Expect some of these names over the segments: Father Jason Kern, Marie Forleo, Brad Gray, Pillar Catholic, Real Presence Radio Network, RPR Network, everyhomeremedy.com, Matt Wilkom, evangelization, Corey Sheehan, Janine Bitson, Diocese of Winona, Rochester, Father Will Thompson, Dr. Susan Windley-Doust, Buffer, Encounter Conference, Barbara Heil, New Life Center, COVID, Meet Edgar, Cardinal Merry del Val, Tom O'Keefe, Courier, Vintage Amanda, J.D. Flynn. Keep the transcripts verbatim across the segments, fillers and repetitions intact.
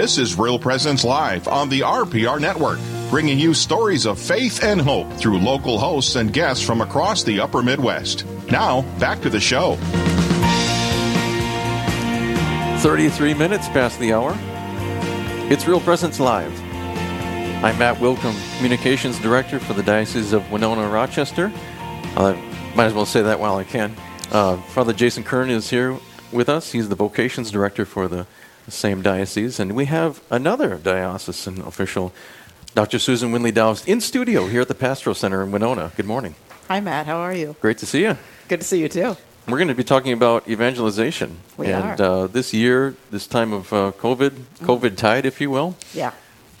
This is Real Presence Live on the R P R Network, bringing you stories of faith and hope through local hosts and guests from across the upper Midwest. Now, back to the show. thirty-three minutes past the hour. It's Real Presence Live. I'm Matt Wilkom, Communications Director for the Diocese of Winona, Rochester. I uh, might as well say that while I can. Uh, Father Jason Kern is here with us. He's the Vocations Director for the same diocese. And we have another diocesan official, Doctor Susan Windley-Doust, in studio here at the Pastoral Center in Winona. Good morning. Hi, Matt. How are you? Great to see you. Good to see you, too. We're going to be talking about evangelization. We and, are. And uh, this year, this time of uh, COVID, COVID tide, if you will. Yeah.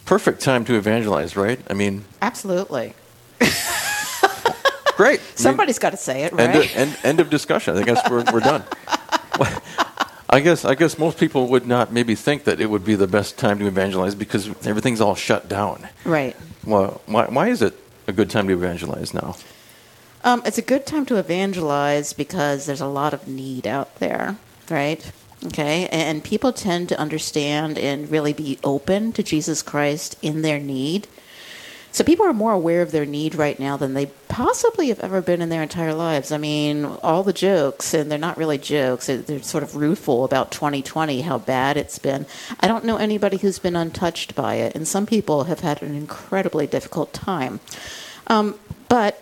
Perfect time to evangelize, right? I mean... Absolutely. Great. Somebody's I mean, got to say it, right? End of, end, end of discussion. I guess we're, we're done. I guess I guess most people would not maybe think that it would be the best time to evangelize because everything's all shut down. Right. Well, why, why is it a good time to evangelize now? Um, it's a good time to evangelize because there's a lot of need out there, right? Okay, and people tend to understand and really be open to Jesus Christ in their need. So people are more aware of their need right now than they possibly have ever been in their entire lives. I mean, all the jokes, and they're not really jokes, they're sort of rueful about twenty twenty, how bad it's been. I don't know anybody who's been untouched by it, and some people have had an incredibly difficult time. Um, but,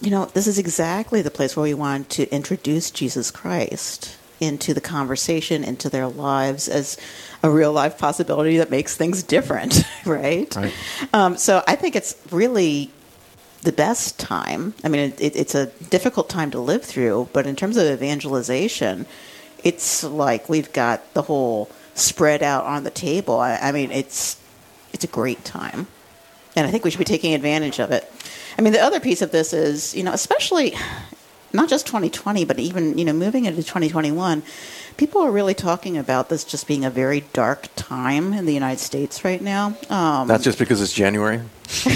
you know, this is exactly the place where we want to introduce Jesus Christ into the conversation, into their lives as a real life possibility that makes things different, right? Right. Um, so I think it's really the best time. I mean, it, it's a difficult time to live through, but in terms of evangelization, it's like we've got the whole spread out on the table. I, I mean, it's it's a great time, and I think we should be taking advantage of it. I mean, the other piece of this is, you know, especially... not just twenty twenty, but even, you know, moving into twenty twenty-one, people are really talking about this just being a very dark time in the United States right now. Um, That's just because it's January?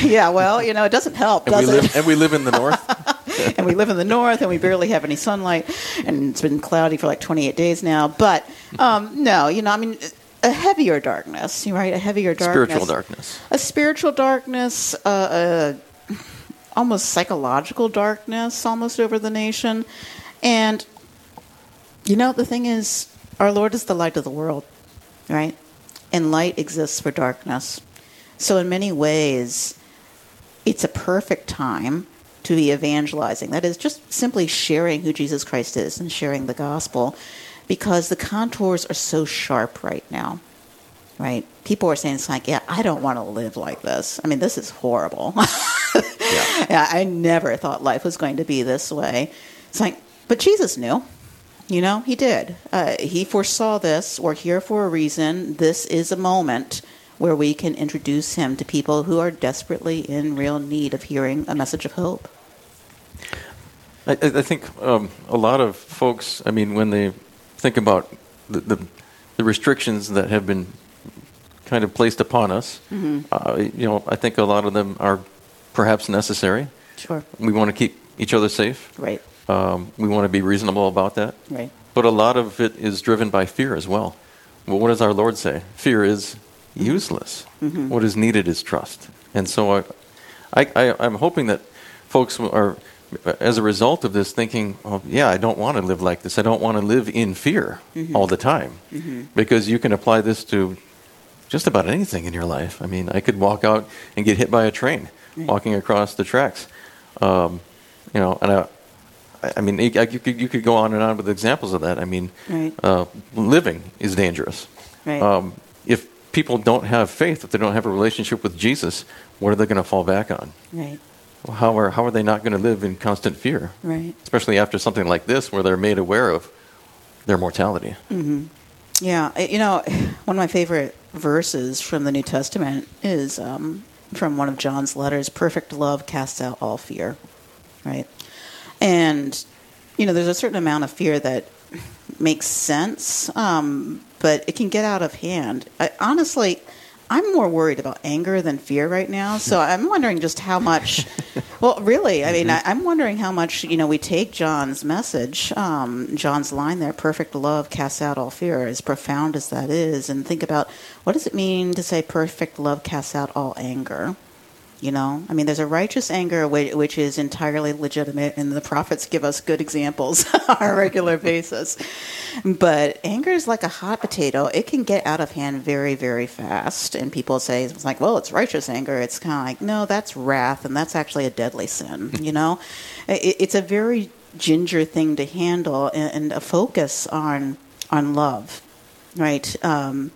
Yeah, well, you know, it doesn't help, does and we it? Live, and we live in the north. And we live in the north, and we barely have any sunlight, and it's been cloudy for like twenty-eight days now. But, um, no, you know, I mean... a heavier darkness, right? A heavier darkness. Spiritual darkness. A spiritual darkness, uh, a... almost psychological darkness almost over the nation. And, you know, the thing is, our Lord is the light of the world, right? And light exists for darkness. So in many ways, it's a perfect time to be evangelizing. That is, just simply sharing who Jesus Christ is and sharing the gospel, because the contours are so sharp right now. Right? People are saying, it's like, yeah, I don't want to live like this. I mean, this is horrible. yeah. yeah. I never thought life was going to be this way. It's like, but Jesus knew. You know, he did. Uh, he foresaw this. We're here for a reason. This is a moment where we can introduce him to people who are desperately in real need of hearing a message of hope. I, I think um, a lot of folks, I mean, when they think about the, the, the restrictions that have been kind of placed upon us. Mm-hmm. Uh, you know, I think a lot of them are perhaps necessary. Sure. We want to keep each other safe. Right. Um, we want to be reasonable about that. Right. But a lot of it is driven by fear as well. Well, what does our Lord say? Fear is useless. Mm-hmm. What is needed is trust. And so I, I, I, I'm hoping that folks are, as a result of this, thinking, oh, yeah, I don't want to live like this. I don't want to live in fear mm-hmm. all the time. Mm-hmm. Because you can apply this to just about anything in your life. I mean, I could walk out and get hit by a train, right. walking across the tracks. Um, you know, and I, I mean, I, you, could, you could go on and on with examples of that. I mean, right. uh, living is dangerous. Right. Um, if people don't have faith, if they don't have a relationship with Jesus, what are they going to fall back on? Right. Well, how are how are they not going to live in constant fear? Right. Especially after something like this, where they're made aware of their mortality. Mm-hmm. Yeah, you know, one of my favorite verses from the New Testament is um, from one of John's letters, perfect love casts out all fear, right? And, you know, there's a certain amount of fear that makes sense, um, but it can get out of hand. I, honestly, I'm more worried about anger than fear right now, so I'm wondering just how much Well, really, I mm-hmm. mean, I, I'm wondering how much, you know, we take John's message, um, John's line there, perfect love casts out all fear, as profound as that is, and think about what does it mean to say perfect love casts out all anger? You know, I mean, there's a righteous anger which is entirely legitimate, and the prophets give us good examples on a regular basis. But anger is like a hot potato. It can get out of hand very, very fast. And people say, it's like, well, it's righteous anger. It's kind of like, no, that's wrath, and that's actually a deadly sin, you know? It, it's a very ginger thing to handle, and, and a focus on on love, right? Um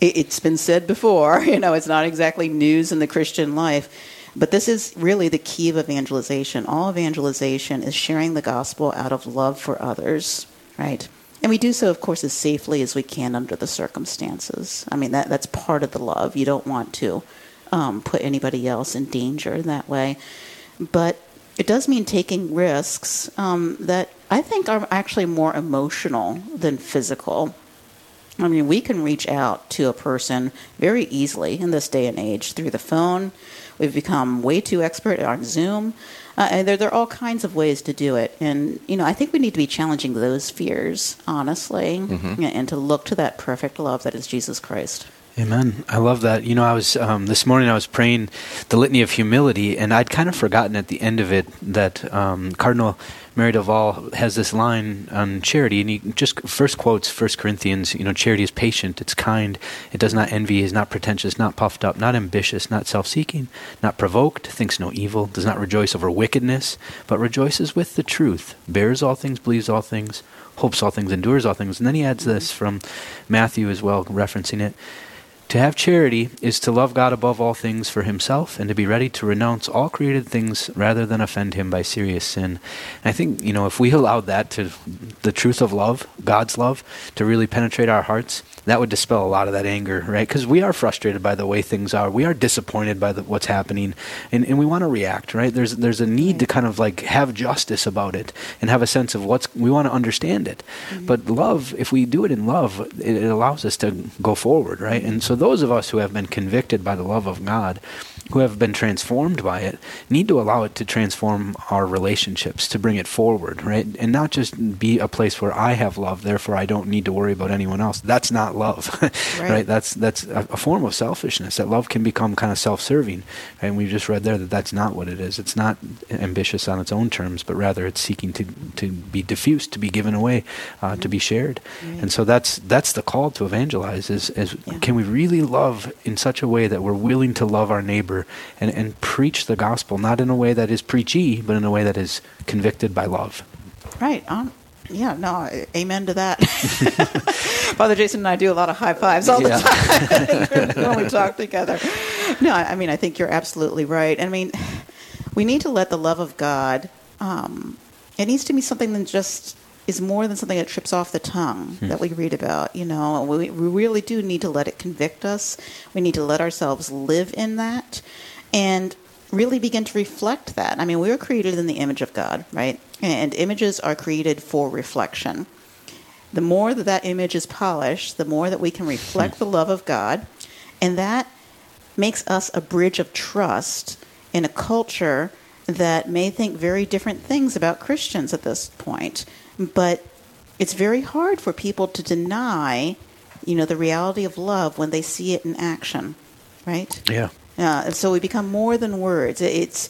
It's been said before, you know, it's not exactly news in the Christian life, but this is really the key of evangelization. All evangelization is sharing the gospel out of love for others, right? And we do so, of course, as safely as we can under the circumstances. I mean, that that's part of the love. You don't want to um, put anybody else in danger in that way. But it does mean taking risks um, that I think are actually more emotional than physical. I mean, we can reach out to a person very easily in this day and age through the phone. We've become way too expert on Zoom. Uh, and there, there are all kinds of ways to do it. And, you know, I think we need to be challenging those fears, honestly, mm-hmm. and to look to that perfect love that is Jesus Christ. Amen. I love that. You know, I was um, this morning I was praying the Litany of Humility, and I'd kind of forgotten at the end of it that um, Cardinal Merry del Val has this line on charity, and he just first quotes First Corinthians, you know, charity is patient, it's kind, it does not envy, is not pretentious, not puffed up, not ambitious, not self-seeking, not provoked, thinks no evil, does not rejoice over wickedness, but rejoices with the truth, bears all things, believes all things, hopes all things, endures all things. And then he adds this from Matthew as well, referencing it. To have charity is to love God above all things for himself and to be ready to renounce all created things rather than offend him by serious sin. And I think, you know, if we allowed that to the truth of love, God's love, to really penetrate our hearts, that would dispel a lot of that anger, right? Because we are frustrated by the way things are. We are disappointed by the, what's happening, and, and we want to react, right? There's there's a need to kind of like have justice about it and have a sense of what's, we want to understand it. Mm-hmm. But love, if we do it in love, it, it allows us to go forward, right? And so those of us who have been convicted by the love of God, who have been transformed by it, need to allow it to transform our relationships, to bring it forward, right? And not just be a place where I have love, therefore I don't need to worry about anyone else. That's not love, right. right? That's that's a, a form of selfishness, that love can become kind of self-serving. And we've just read there that that's not what it is. It's not ambitious on its own terms, but rather it's seeking to, to be diffused, to be given away, uh, mm-hmm. to be shared. Right. And so that's that's the call to evangelize, is, is yeah. can we really love in such a way that we're willing to love our neighbor And, and preach the gospel, not in a way that is preachy, but in a way that is convicted by love. Right. Um, yeah, no, amen to that. Father Jason and I do a lot of high fives all yeah. the time when we talk together. No, I mean, I think you're absolutely right. I mean, we need to let the love of God, um, it needs to be something that just is more than something that trips off the tongue hmm. that we read about. You know, we, we really do need to let it convict us. We need to let ourselves live in that and really begin to reflect that. I mean, we were created in the image of God, right? And images are created for reflection. The more that that image is polished, the more that we can reflect hmm. the love of God. And that makes us a bridge of trust in a culture that may think very different things about Christians at this point. But it's very hard for people to deny, you know, the reality of love when they see it in action, right? Yeah. Uh, and so we become more than words. It's,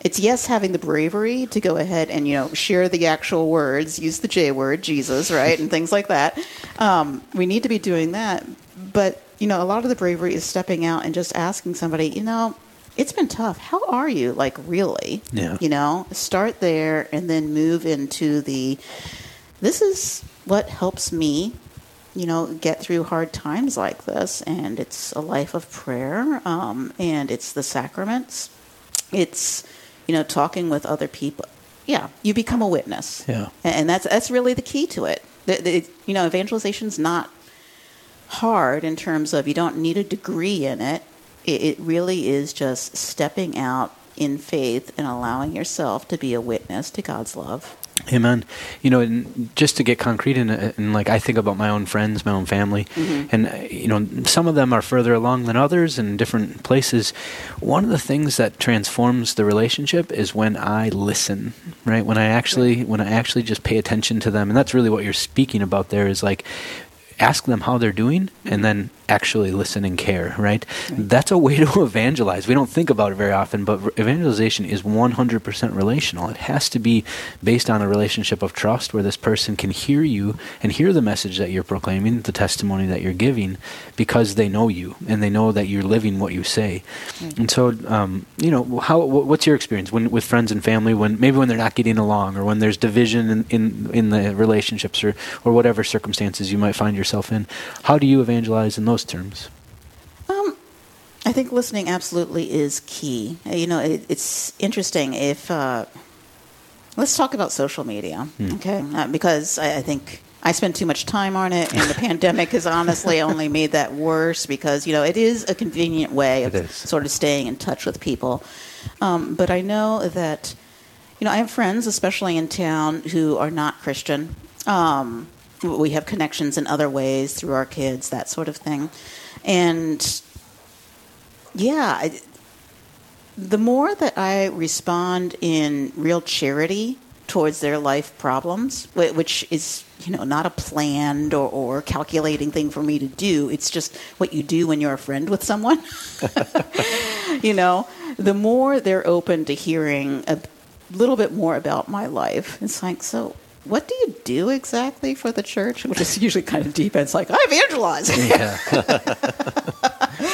it's yes, having the bravery to go ahead and, you know, share the actual words, use the J word, Jesus, right, and things like that. Um, we need to be doing that. But, you know, a lot of the bravery is stepping out and just asking somebody, you know, it's been tough. How are you? Like, really? Yeah. You know, start there and then move into the, this is what helps me, you know, get through hard times like this. And it's a life of prayer. Um, and it's the sacraments. It's, you know, talking with other people. Yeah. You become a witness. Yeah. And that's, that's really the key to it. The, the, you know, evangelization's not hard in terms of you don't need a degree in it. It really is just stepping out in faith and allowing yourself to be a witness to God's love. Amen. You know, and just to get concrete in it, and like I think about my own friends, my own family, mm-hmm. and, you know, some of them are further along than others in different places. One of the things that transforms the relationship is when I listen, right? When I actually, when I actually just pay attention to them. And that's really what you're speaking about there is like, ask them how they're doing and then actually listen and care, right? right? That's a way to evangelize. We don't think about it very often, but evangelization is one hundred percent relational. It has to be based on a relationship of trust where this person can hear you and hear the message that you're proclaiming, the testimony that you're giving, because they know you and they know that you're living what you say. Right. And so, um, you know, how what's your experience when, with friends and family when maybe when they're not getting along or when there's division in, in, in the relationships or, or whatever circumstances you might find yourself in. How do you evangelize in those terms? Um, I think listening absolutely is key. You know, it, it's interesting if, uh, let's talk about social media, mm. okay? Uh, because I, I think I spend too much time on it, and the pandemic has honestly only made that worse because, you know, it is a convenient way of sort of staying in touch with people. Um, but I know that, you know, I have friends, especially in town, who are not Christian. Um We have connections in other ways through our kids, that sort of thing. And, yeah, I, the more that I respond in real charity towards their life problems, which is, you know, not a planned or, or calculating thing for me to do. It's just what you do when you're a friend with someone. You know, the more they're open to hearing a little bit more about my life. It's like, so... what do you do exactly for the church? Which is usually kind of deep. And it's like, I evangelize. Yeah.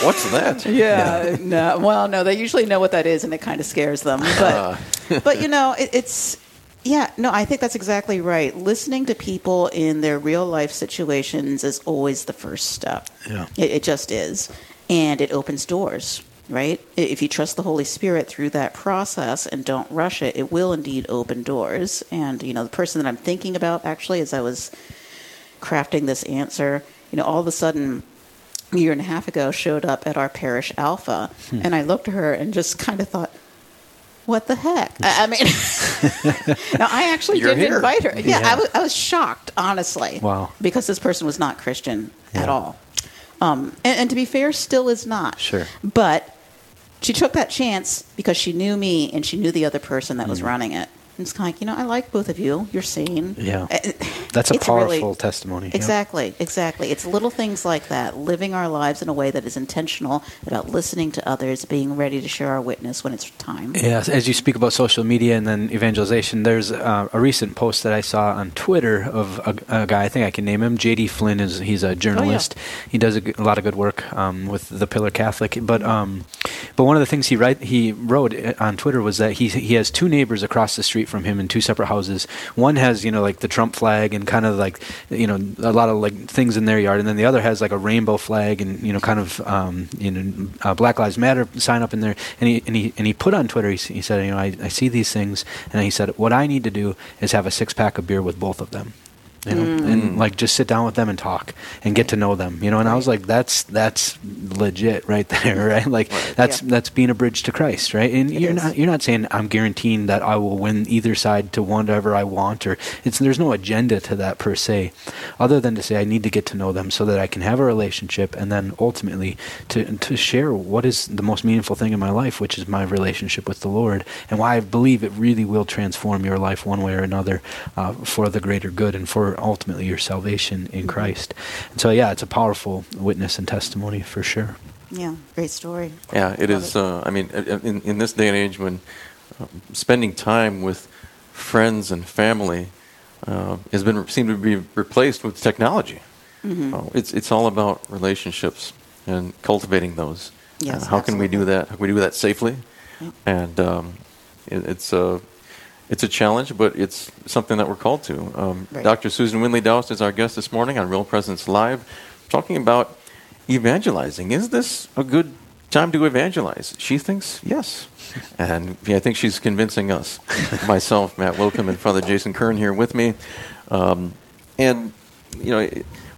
What's that? Yeah. yeah. No. Well, no, they usually know what that is, and it kind of scares them. But, but you know, it, it's, yeah, no, I think that's exactly right. Listening to people in their real life situations is always the first step. Yeah. It, it just is. And it opens doors, right? If you trust the Holy Spirit through that process and don't rush it, it will indeed open doors. And, you know, the person that I'm thinking about, actually, as I was crafting this answer, you know, all of a sudden, a year and a half ago, showed up at our parish Alpha. Hmm. And I looked at her and just kind of thought, what the heck? I, I mean, no, I actually You're didn't here. invite her. Yeah, yeah. I, was, I was shocked, honestly. Wow. Because this person was not Christian yeah. at all. Um, and, and to be fair, still is not. Sure. But... she took that chance because she knew me and she knew the other person that was mm. running it. And it's kind of like, you know, I like both of you. You're sane. Yeah. That's a it's powerful really, testimony. Exactly. Yeah. Exactly. It's little things like that, living our lives in a way that is intentional about listening to others, being ready to share our witness when it's time. Yeah. As you speak about social media and then evangelization, there's uh, a recent post that I saw on Twitter of a, a guy, I think I can name him, J D. Flynn. is He's a journalist. Oh, yeah. He does a, a lot of good work um, with the Pillar Catholic. But um, but one of the things he, write, he wrote on Twitter was that he he has two neighbors across the street from him in two separate houses. One has, you know, like the Trump flag and kind of like, you know, a lot of like things in their yard. And then the other has like a rainbow flag and, you know, kind of, um, you know, uh, Black Lives Matter sign up in there. And he, and he, and he put on Twitter, he, he said, you know, I, I see these things. And he said, what I need to do is have a six pack of beer with both of them. You know, mm. and like just sit down with them and talk and get right. to know them, you know. And right. I was like, that's that's legit right there, right? Like right. that's yeah. that's being a bridge to Christ, right? And it you're is. not you're not saying I'm guaranteeing that I will win either side to whatever I want, or it's there's no agenda to that per se, other than to say I need to get to know them so that I can have a relationship, and then ultimately to to share what is the most meaningful thing in my life, which is my relationship with the Lord, and why I believe it really will transform your life one way or another uh, for the greater good and for ultimately your salvation in Christ. And so, yeah, it's a powerful witness and testimony for sure. Yeah, great story. Yeah, it Love is. It. Uh, I mean, in, in this day and age when uh, spending time with friends and family uh, has been seemed to be replaced with technology. Mm-hmm. Uh, it's it's all about relationships and cultivating those. Yes, uh, how absolutely. can we do that? How can we do that safely? Yep. And um, it, it's a uh, It's a challenge, but it's something that we're called to. Um, right. Doctor Susan Windley-Doust is our guest this morning on Real Presence Live, talking about evangelizing. Is this a good time to evangelize? She thinks yes. And yeah, I think she's convincing us. Myself, Matt Wilkom, and Father Jason Kern here with me. Um, and, you know,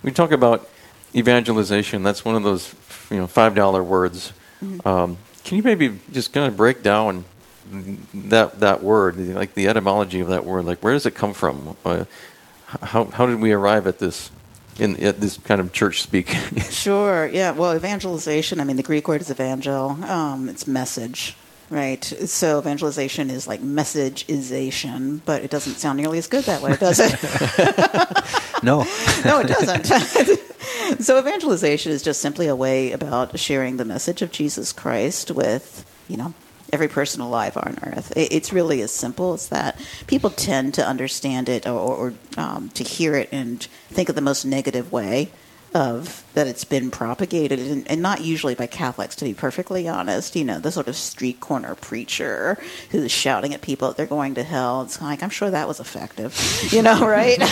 we talk about evangelization. That's one of those, you know, five dollar words. Mm-hmm. Um, can you maybe just kind of break down that that word, like the etymology of that word, like where does it come from? Uh, how how did we arrive at this? In, in this kind of church speak. Sure, yeah. Well, evangelization, I mean, the Greek word is evangel. Um, it's message, right? So evangelization is like messageization, but it doesn't sound nearly as good that way, does it? No. No, it doesn't. So evangelization is just simply a way about sharing the message of Jesus Christ with, you know, every person alive on earth. It's really as simple as that. People tend to understand it or, or um, to hear it and think of the most negative way of that it's been propagated, and, and not usually by Catholics, to be perfectly honest. You know, the sort of street corner preacher who's shouting at people that they're going to hell. It's like, I'm sure that was effective, you know, right?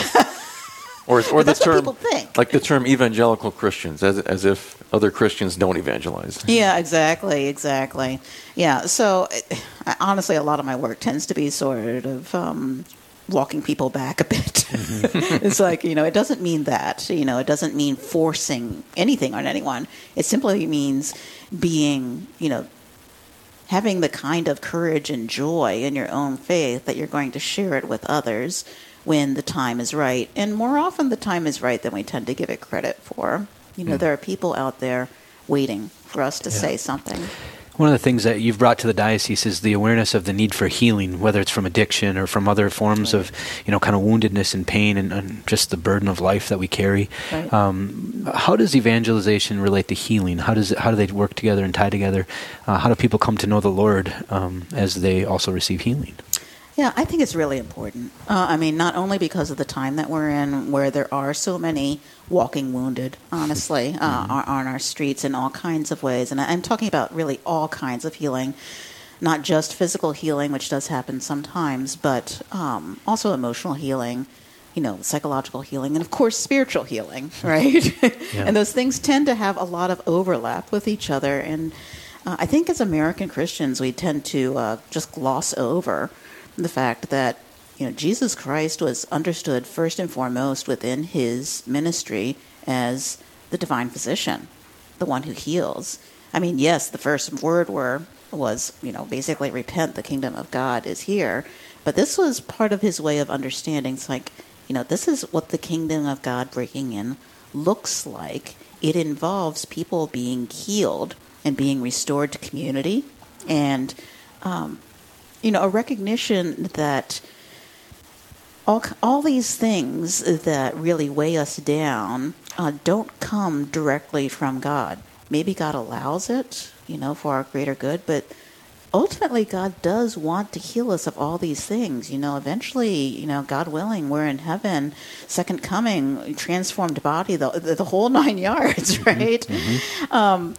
Or, or the term, like the term evangelical Christians, as as if other Christians don't evangelize. Yeah, exactly, exactly. Yeah, so it, honestly, a lot of my work tends to be sort of um, walking people back a bit. Mm-hmm. It's like, you know, it doesn't mean that. You know, it doesn't mean forcing anything on anyone. It simply means being, you know, having the kind of courage and joy in your own faith that you're going to share it with others when the time is right. And more often the time is right than we tend to give it credit for. You know, mm. there are people out there waiting for us to yeah. say something. One of the things that you've brought to the diocese is the awareness of the need for healing, whether it's from addiction or from other forms right. of, you know, kind of woundedness and pain and, and just the burden of life that we carry. Right. Um, how does evangelization relate to healing? How does it, how do they work together and tie together? Uh, how do people come to know the Lord um, as they also receive healing? Yeah, I think it's really important. Uh, I mean, not only because of the time that we're in, where there are so many walking wounded, honestly, uh, mm-hmm. on, on our streets in all kinds of ways. And I'm talking about really all kinds of healing, not just physical healing, which does happen sometimes, but um, also emotional healing, you know, psychological healing, and of course, spiritual healing, right? Yeah. And those things tend to have a lot of overlap with each other. And uh, I think as American Christians, we tend to uh, just gloss over the fact that, you know, Jesus Christ was understood first and foremost within his ministry as the divine physician, the one who heals. I mean, yes, the first word were was, you know, basically repent, the kingdom of God is here. But this was part of his way of understanding. It's like, you know, this is what the kingdom of God breaking in looks like. It involves people being healed and being restored to community and, um, you know, a recognition that all all these things that really weigh us down uh, don't come directly from God. Maybe God allows it, you know, for our greater good, but ultimately God does want to heal us of all these things. You know, eventually, you know, God willing, we're in heaven, second coming, transformed body, the, the, the whole nine yards, right? Mm-hmm. Um,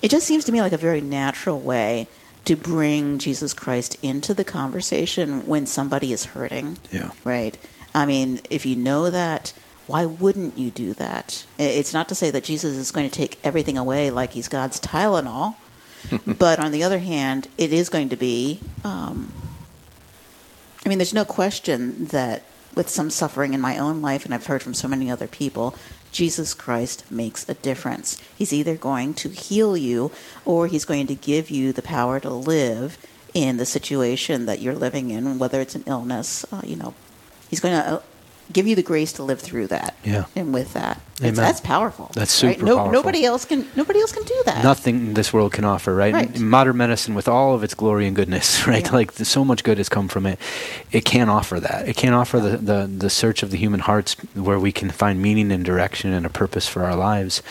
it just seems to me like a very natural way to bring Jesus Christ into the conversation when somebody is hurting. Yeah. Right? I mean, if you know that, why wouldn't you do that? It's not to say that Jesus is going to take everything away like he's God's Tylenol, but on the other hand, it is going to be, um, I mean, there's no question that with some suffering in my own life, and I've heard from so many other people, Jesus Christ makes a difference. He's either going to heal you or he's going to give you the power to live in the situation that you're living in, whether it's an illness, uh, you know, he's going to give you the grace to live through that. Yeah. And with that. Amen. That's powerful. That's super right? no, powerful. Nobody else can nobody else can do that. Nothing this world can offer, right? right. Modern medicine with all of its glory and goodness, right? Yeah. Like the, so much good has come from it. It can't offer that. It can't offer yeah. the, the, the search of the human hearts where we can find meaning and direction and a purpose for our lives.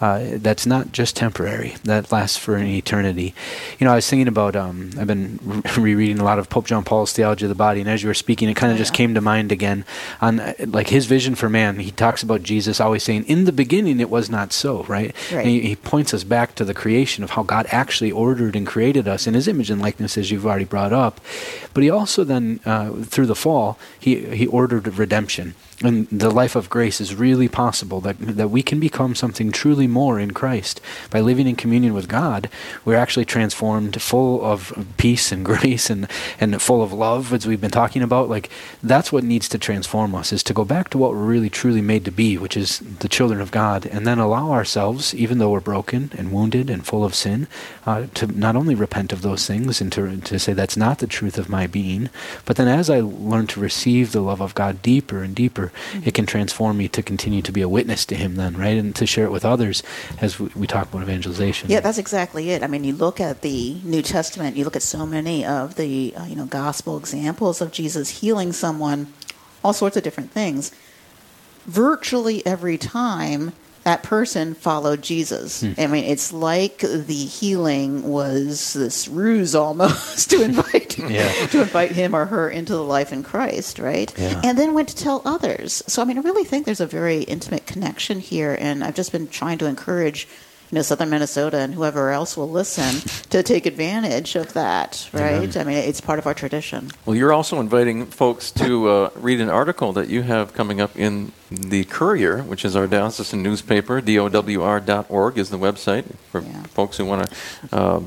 Uh, that's not just temporary. That lasts for an eternity. You know, I was thinking about, um, I've been rereading a lot of Pope John Paul's Theology of the Body, and as you were speaking, it kind of yeah. just came to mind again on like his vision for man. He talks about Jesus always saying, in the beginning it was not so, right? right. And he, he points us back to the creation of how God actually ordered and created us in his image and likeness, as you've already brought up. But he also then, uh, through the fall, he, he ordered redemption. And the life of grace is really possible, that that we can become something truly more in Christ. By living in communion with God, we're actually transformed, full of peace and grace and, and full of love, as we've been talking about. Like, that's what needs to transform us, is to go back to what we're really truly made to be, which is the children of God, and then allow ourselves, even though we're broken and wounded and full of sin, uh, to not only repent of those things and to, to say that's not the truth of my being, but then as I learn to receive the love of God deeper and deeper, it can transform me to continue to be a witness to him then, right? And to share it with others as we, we talk about evangelization. Yeah, that's exactly it. I mean, you look at the New Testament, you look at so many of the, uh, you know, gospel examples of Jesus healing someone, all sorts of different things. Virtually every time that person followed Jesus. Hmm. I mean, it's like the healing was this ruse almost to invite yeah. to invite him or her into the life in Christ, right? Yeah. And then went to tell others. So, I mean, I really think there's a very intimate connection here, and I've just been trying to encourage, you know, Southern Minnesota and whoever else will listen to take advantage of that, right? Mm-hmm. I mean, it's part of our tradition. Well, you're also inviting folks to uh, read an article that you have coming up in the Courier, which is our diocesan newspaper. D O W R dot org is the website for yeah. folks who want to uh,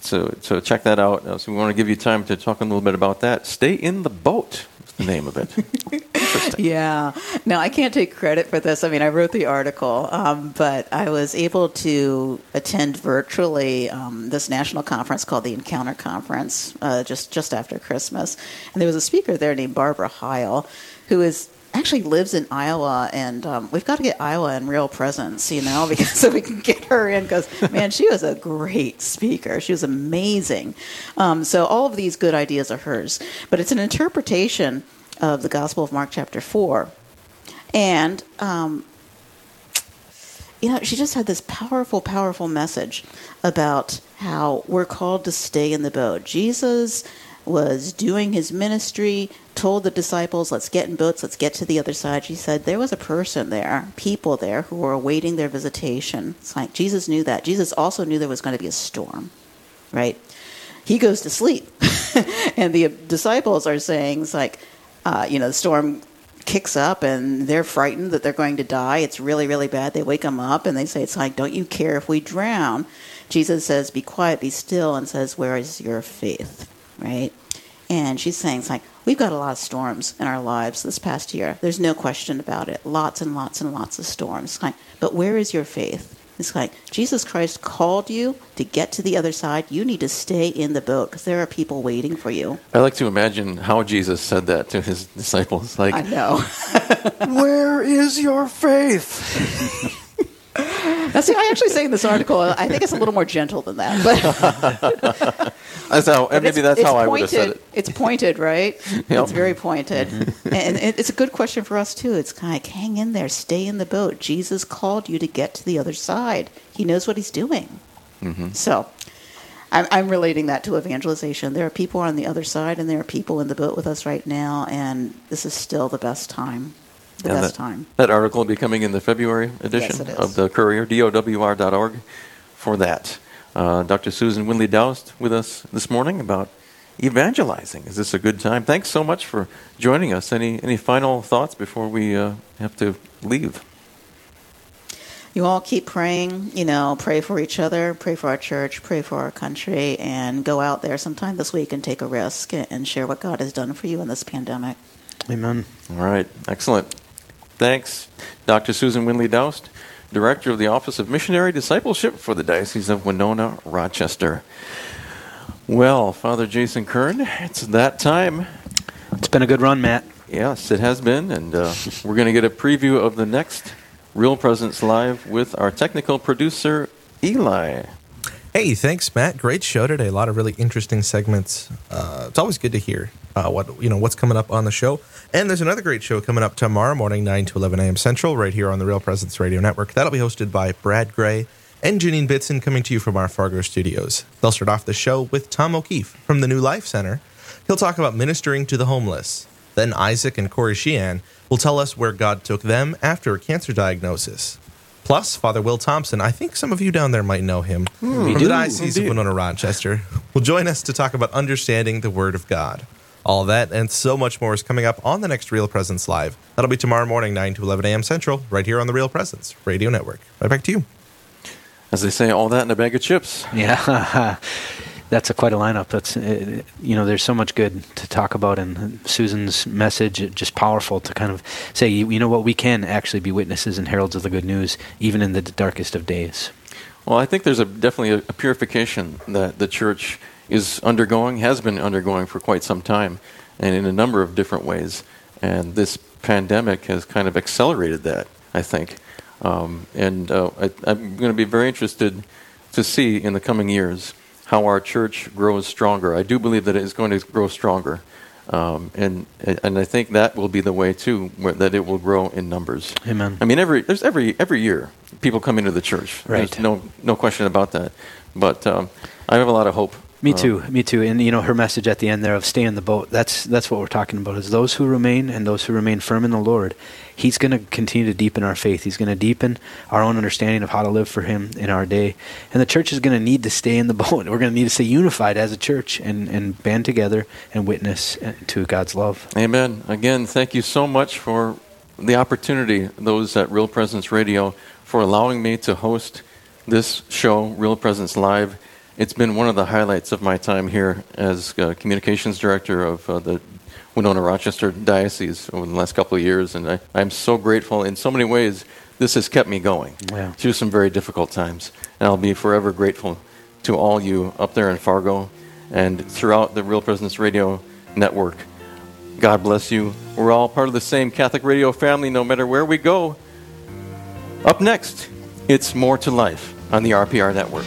so, so check that out. Uh, so we want to give you time to talk a little bit about that. Stay in the Boat. The name of it. Yeah. No, I can't take credit for this. I mean, I wrote the article, um, but I was able to attend virtually um, this national conference called the Encounter Conference uh, just, just after Christmas. And there was a speaker there named Barbara Heil, who is actually lives in Iowa, and um, we've got to get Iowa in Real Presence, you know, because so we can get her in, because, man, she was a great speaker. She was amazing. Um, so all of these good ideas are hers. But it's an interpretation of the Gospel of Mark chapter four. And, um, you know, she just had this powerful, powerful message about how we're called to stay in the boat. Jesus was doing his ministry, told the disciples, let's get in boats, let's get to the other side. She said there was a person there, people there, who were awaiting their visitation. It's like Jesus knew that. Jesus also knew there was going to be a storm, right? He goes to sleep. And the disciples are saying, it's like, uh, you know, the storm kicks up and they're frightened that they're going to die. It's really, really bad. They wake him up and they say, it's like, don't you care if we drown? Jesus says, be quiet, be still, and says, where is your faith? Right? And she's saying, it's like, we've got a lot of storms in our lives this past year. There's no question about it. Lots and lots and lots of storms. It's like, but where is your faith? It's like, Jesus Christ called you to get to the other side. You need to stay in the boat because there are people waiting for you. I like to imagine how Jesus said that to his disciples. Like, I know. Where is your faith? Now, see, I actually say in this article, I think it's a little more gentle than that. But that's how, and maybe that's how pointed, I would have said it. It's pointed, right? Yep. It's very pointed. Mm-hmm. And it's a good question for us, too. It's kind of like, hang in there, stay in the boat. Jesus called you to get to the other side. He knows what he's doing. Mm-hmm. So I'm, I'm relating that to evangelization. There are people on the other side, and there are people in the boat with us right now, and this is still the best time. The yeah, best that, time. That article will be coming in the February edition yes, of the Courier, D O W R dot org, for that. Uh, Doctor Susan Windley-Doust with us this morning about evangelizing. Is this a good time? Thanks so much for joining us. Any any final thoughts before we uh, have to leave? You all keep praying, you know, pray for each other, pray for our church, pray for our country, and go out there sometime this week and take a risk and share what God has done for you in this pandemic. Amen. All right. Excellent. Thanks, Doctor Susan Windley-Doust, Director of the Office of Missionary Discipleship for the Diocese of Winona, Rochester. Well, Father Jason Kern, it's that time. It's been a good run, Matt. Yes, it has been, and uh, we're going to get a preview of the next Real Presence Live with our technical producer, Eli. Hey, thanks, Matt. Great show today. A lot of really interesting segments. Uh, it's always good to hear uh, what you know what's coming up on the show. And there's another great show coming up tomorrow morning, nine to eleven a.m. Central, right here on the Real Presence Radio Network. That'll be hosted by Brad Gray and Janine Bitson, coming to you from our Fargo studios. They'll start off the show with Tom O'Keefe from the New Life Center. He'll talk about ministering to the homeless. Then Isaac and Corey Sheehan will tell us where God took them after a cancer diagnosis. Plus, Father Will Thompson, I think some of you down there might know him, mm, from do, the Diocese indeed. of Winona, Rochester, will join us to talk about understanding the Word of God. all that, and so much more is coming up on the next Real Presence Live. That'll be tomorrow morning, nine to eleven a.m. Central, right here on the Real Presence Radio Network. Right back to you. As they say, all that in a bag of chips. Yeah. That's a, quite a lineup. That's, you know, there's so much good to talk about, and Susan's message, just powerful to kind of say, you know what, we can actually be witnesses and heralds of the good news, even in the darkest of days. Well, I think there's a, definitely a, a purification that the church is undergoing, has been undergoing for quite some time, and in a number of different ways. And this pandemic has kind of accelerated that, I think. Um, and uh, I, I'm going to be very interested to see in the coming years how our church grows stronger. I do believe that it is going to grow stronger. Um, and and I think that will be the way, too, where, that it will grow in numbers. Amen. I mean, every there's every every year people come into the church. Right. There's no, no question about that. But um, I have a lot of hope. Me too, me too. And, you know, her message at the end there of stay in the boat, that's that's what we're talking about, is those who remain and those who remain firm in the Lord. He's going to continue to deepen our faith. He's going to deepen our own understanding of how to live for him in our day. And the church is going to need to stay in the boat. We're going to need to stay unified as a church and, and band together and witness to God's love. Amen. Again, thank you so much for the opportunity, those at Real Presence Radio, for allowing me to host this show, Real Presence Live. It's been one of the highlights of my time here as uh, communications director of uh, the Winona Rochester Diocese over the last couple of years, and I, I'm so grateful. In so many ways, this has kept me going wow. through some very difficult times, and I'll be forever grateful to all you up there in Fargo and throughout the Real Presence Radio Network. God bless you. We're all part of the same Catholic radio family, no matter where we go. Up next, it's More to Life on the R P R Network.